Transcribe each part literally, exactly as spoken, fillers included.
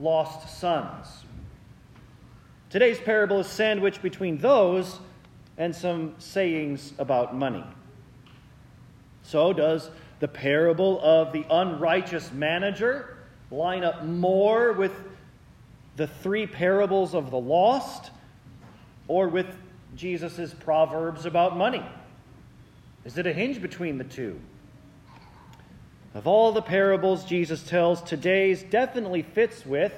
lost sons. Today's parable is sandwiched between those and some sayings about money. So does the parable of the unrighteous manager line up more with the three parables of the lost or with Jesus' proverbs about money? Is it a hinge between the two? Of all the parables Jesus tells, today's definitely fits with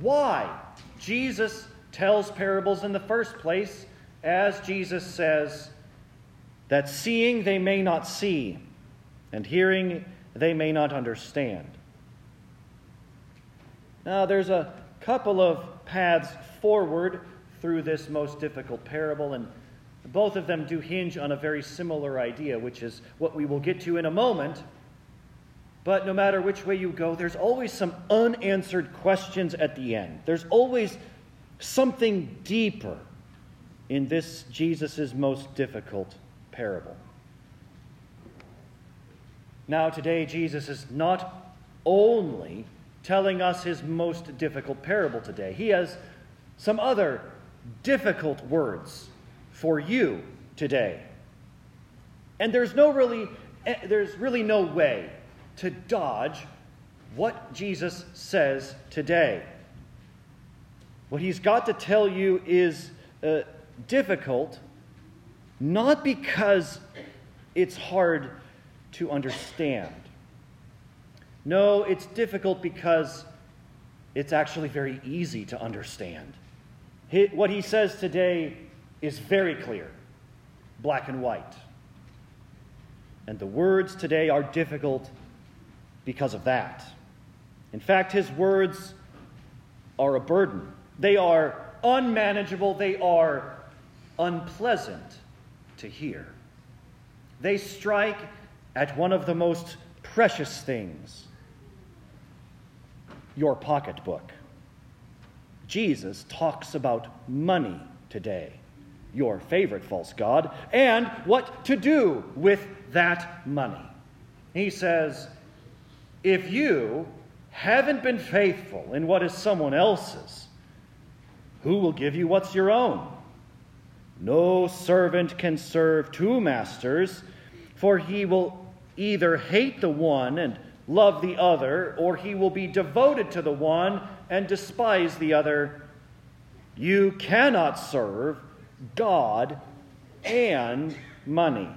why Jesus tells parables in the first place, as Jesus says, that seeing they may not see, and hearing they may not understand. Now, there's a couple of paths forward through this most difficult parable, and both of them do hinge on a very similar idea, which is what we will get to in a moment. But no matter which way you go, there's always some unanswered questions at the end. There's always something deeper in this Jesus' most difficult parable. Now today, Jesus is not only telling us his most difficult parable today. He has some other difficult words for you today. And there's no really, there's really no way to dodge what Jesus says today. What he's got to tell you is uh, difficult, not because it's hard to understand. No, it's difficult because it's actually very easy to understand. What he says today is very clear, black and white. And the words today are difficult because of that. In fact, his words are a burden. They are unmanageable. They are unpleasant to hear. They strike at one of the most precious things, your pocketbook. Jesus talks about money today, your favorite false god, and what to do with that money. He says, if you haven't been faithful in what is someone else's, who will give you what's your own? No servant can serve two masters, for he will either hate the one and love the other, or he will be devoted to the one and despise the other. You cannot serve God and money.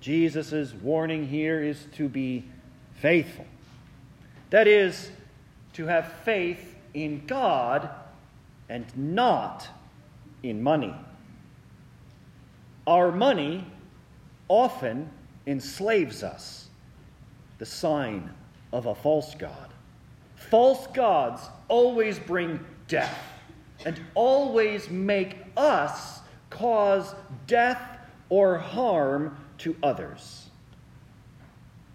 Jesus' warning here is to be faithful. That is, to have faith in God and not in money. Our money often enslaves us, the sign of a false god. False gods always bring death and always make us cause death or harm to others.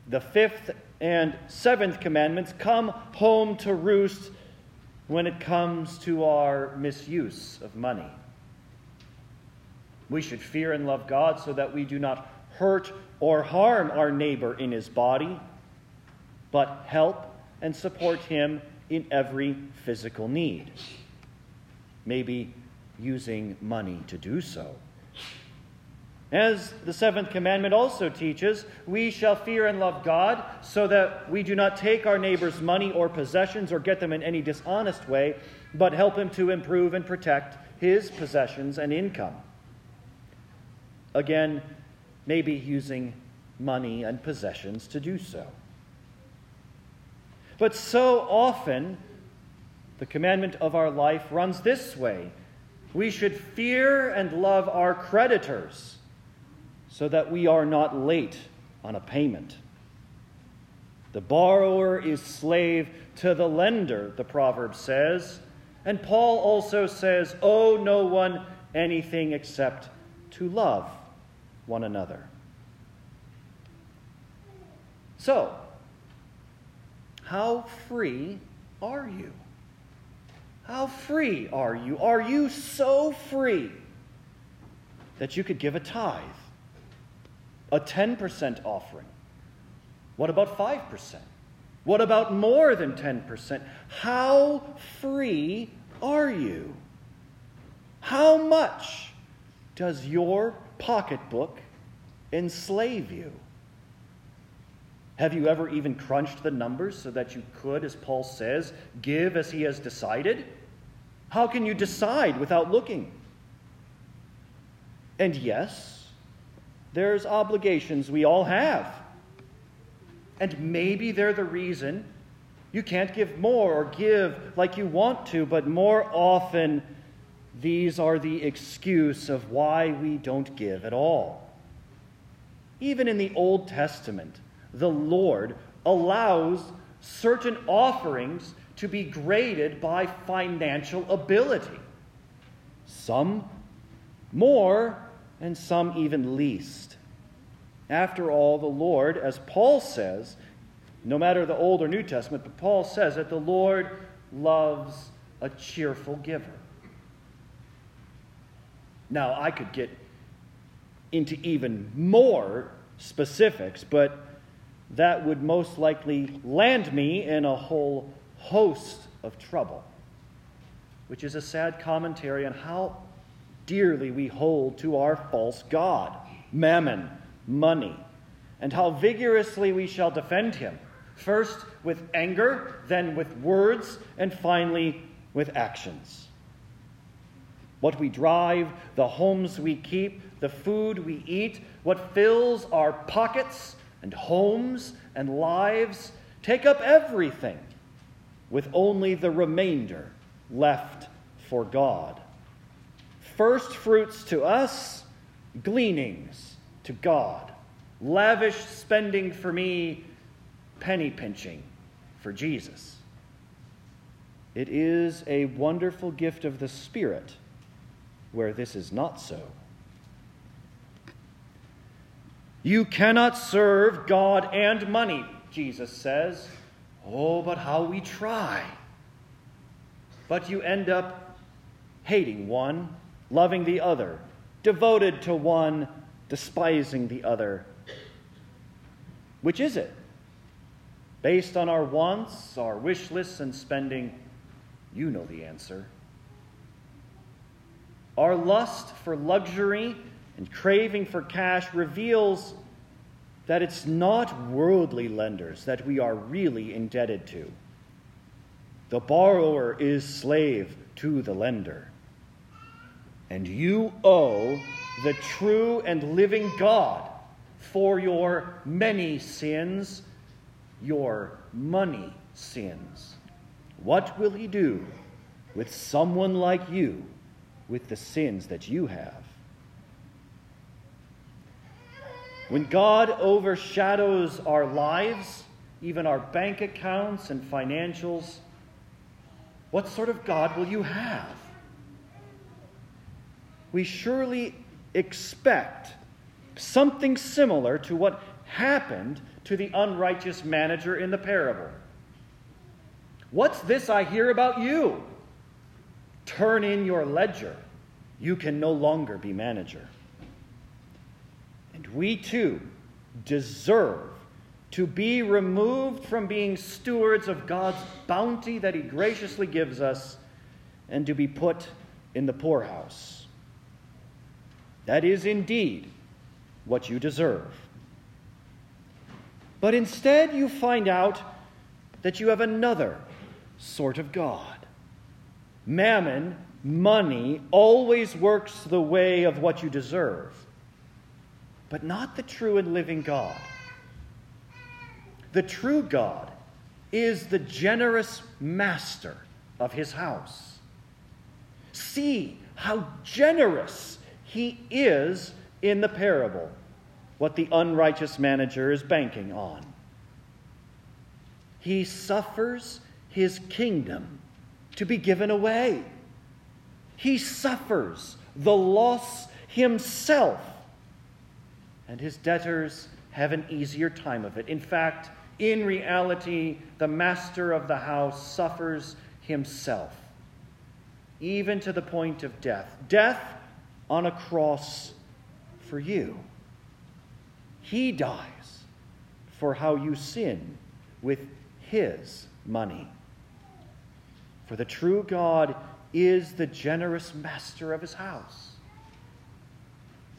The fifth and seventh commandments come home to roost when it comes to our misuse of money. We should fear and love God so that we do not hurt or harm our neighbor in his body, but help and support him in every physical need, maybe using money to do so. As the seventh commandment also teaches, we shall fear and love God so that we do not take our neighbor's money or possessions or get them in any dishonest way, but help him to improve and protect his possessions and income. Again, maybe using money and possessions to do so. But so often, the commandment of our life runs this way. We should fear and love our creditors so that we are not late on a payment. The borrower is slave to the lender, the proverb says. And Paul also says, owe no one anything except to love one another. So, how free are you? How free are you? Are you so free that you could give a tithe? A ten percent offering? What about five percent? What about more than ten percent? How free are you? How much does your pocketbook enslave you? Have you ever even crunched the numbers so that you could, as Paul says, give as he has decided? How can you decide without looking? And yes, there's obligations we all have. And maybe they're the reason you can't give more or give like you want to, but more often these are the excuse of why we don't give at all. Even in the Old Testament, the Lord allows certain offerings to be graded by financial ability. Some more and some even least. After all, the Lord, as Paul says, no matter the Old or New Testament, but Paul says that the Lord loves a cheerful giver. Now, I could get into even more specifics, but that would most likely land me in a whole host of trouble, which is a sad commentary on how dearly we hold to our false god, mammon, money, and how vigorously we shall defend him, first with anger, then with words, and finally with actions. What we drive, the homes we keep, the food we eat, what fills our pockets and homes and lives take up everything, with only the remainder left for God. First fruits to us, gleanings to God. Lavish spending for me, penny pinching for Jesus. It is a wonderful gift of the Spirit where this is not so. You cannot serve God and money, Jesus says. Oh, but how we try. But you end up hating one, loving the other, devoted to one, despising the other. Which is it? Based on our wants, our wish lists, and spending, you know the answer. Our lust for luxury and craving for cash reveals that it's not worldly lenders that we are really indebted to. The borrower is slave to the lender. And you owe the true and living God for your many sins, your money sins. What will he do with someone like you with the sins that you have? When God overshadows our lives, even our bank accounts and financials, what sort of God will you have? We surely expect something similar to what happened to the unrighteous manager in the parable. What's this I hear about you? Turn in your ledger. You can no longer be manager. We too deserve to be removed from being stewards of God's bounty that he graciously gives us and to be put in the poorhouse. That is indeed what you deserve. But instead you find out that you have another sort of God. Mammon, money, always works the way of what you deserve, but not the true and living God. The true God is the generous master of his house. See how generous he is in the parable, what the unrighteous manager is banking on. He suffers his kingdom to be given away. He suffers the loss himself, and his debtors have an easier time of it. In fact, in reality, the master of the house suffers himself, even to the point of death. Death on a cross for you. He dies for how you sin with his money. For the true God is the generous master of his house.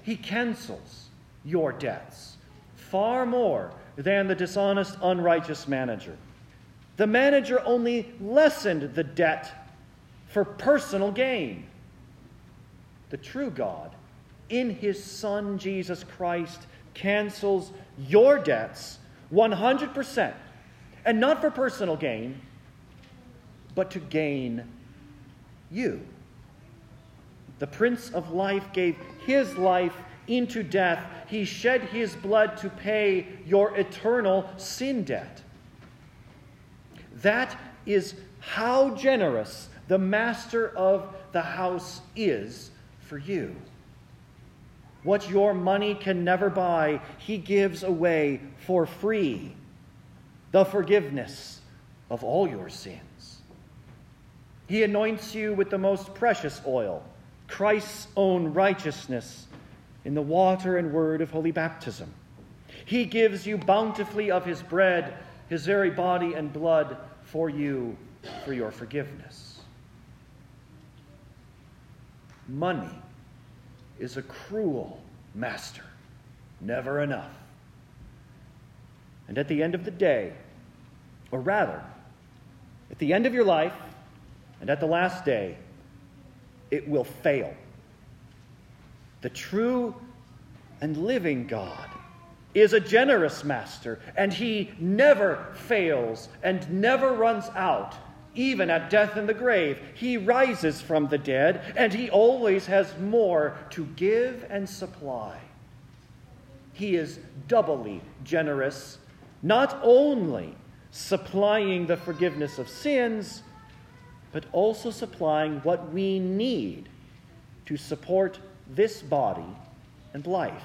He cancels your debts far more than the dishonest, unrighteous manager. The manager only lessened the debt for personal gain. The true God, in his Son Jesus Christ, cancels your debts one hundred percent, and not for personal gain, but to gain you. The Prince of Life gave his life into death. He shed his blood to pay your eternal sin debt. That is how generous the master of the house is for you. What your money can never buy, he gives away for free, the forgiveness of all your sins. He anoints you with the most precious oil, Christ's own righteousness, in the water and word of holy baptism. He gives you bountifully of his bread, his very body and blood for you, for your forgiveness. Money is a cruel master, never enough. And at the end of the day, or rather, at the end of your life and at the last day, it will fail. The true and living God is a generous master, and he never fails and never runs out, even at death in the grave. He rises from the dead, and he always has more to give and supply. He is doubly generous, not only supplying the forgiveness of sins, but also supplying what we need to support this body and life.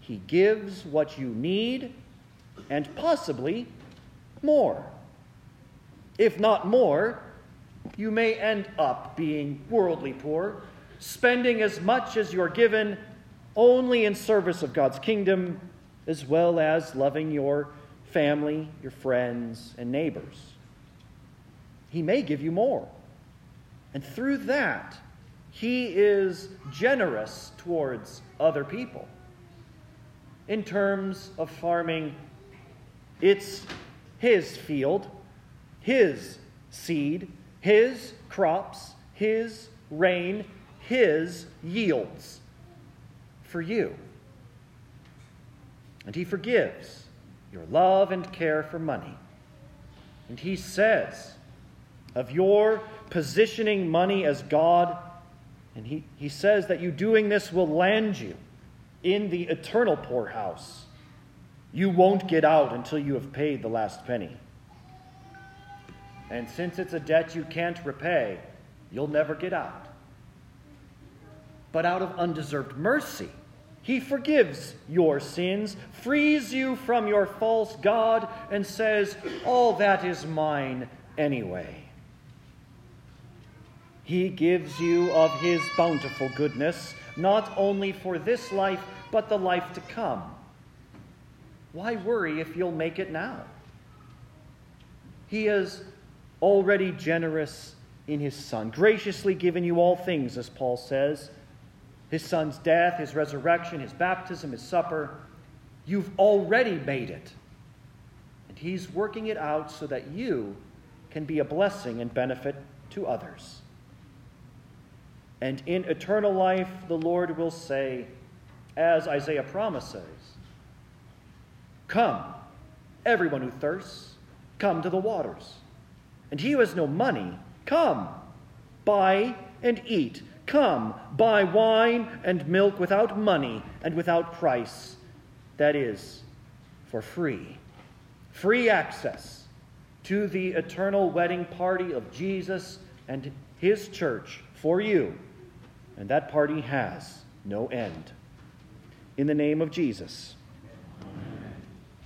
He gives what you need, and possibly more. If not more, you may end up being worldly poor, spending as much as you're given only in service of God's kingdom, as well as loving your family, your friends, and neighbors. He may give you more, and through that, he is generous towards other people. In terms of farming, it's his field, his seed, his crops, his rain, his yields for you. And he forgives your love and care for money. And he says of your positioning money as God, and he, he says that you doing this will land you in the eternal poorhouse. You won't get out until you have paid the last penny. And since it's a debt you can't repay, you'll never get out. But out of undeserved mercy, he forgives your sins, frees you from your false god, and says, all that is mine anyway. He gives you of his bountiful goodness, not only for this life, but the life to come. Why worry if you'll make it now? He is already generous in his Son, graciously giving you all things, as Paul says. His Son's death, his resurrection, his baptism, his supper. You've already made it. And he's working it out so that you can be a blessing and benefit to others. And in eternal life, the Lord will say, as Isaiah promises, come, everyone who thirsts, come to the waters. And he who has no money, come, buy and eat. Come, buy wine and milk without money and without price. That is, for free. Free access to the eternal wedding party of Jesus and his church for you. And that party has no end. In the name of Jesus.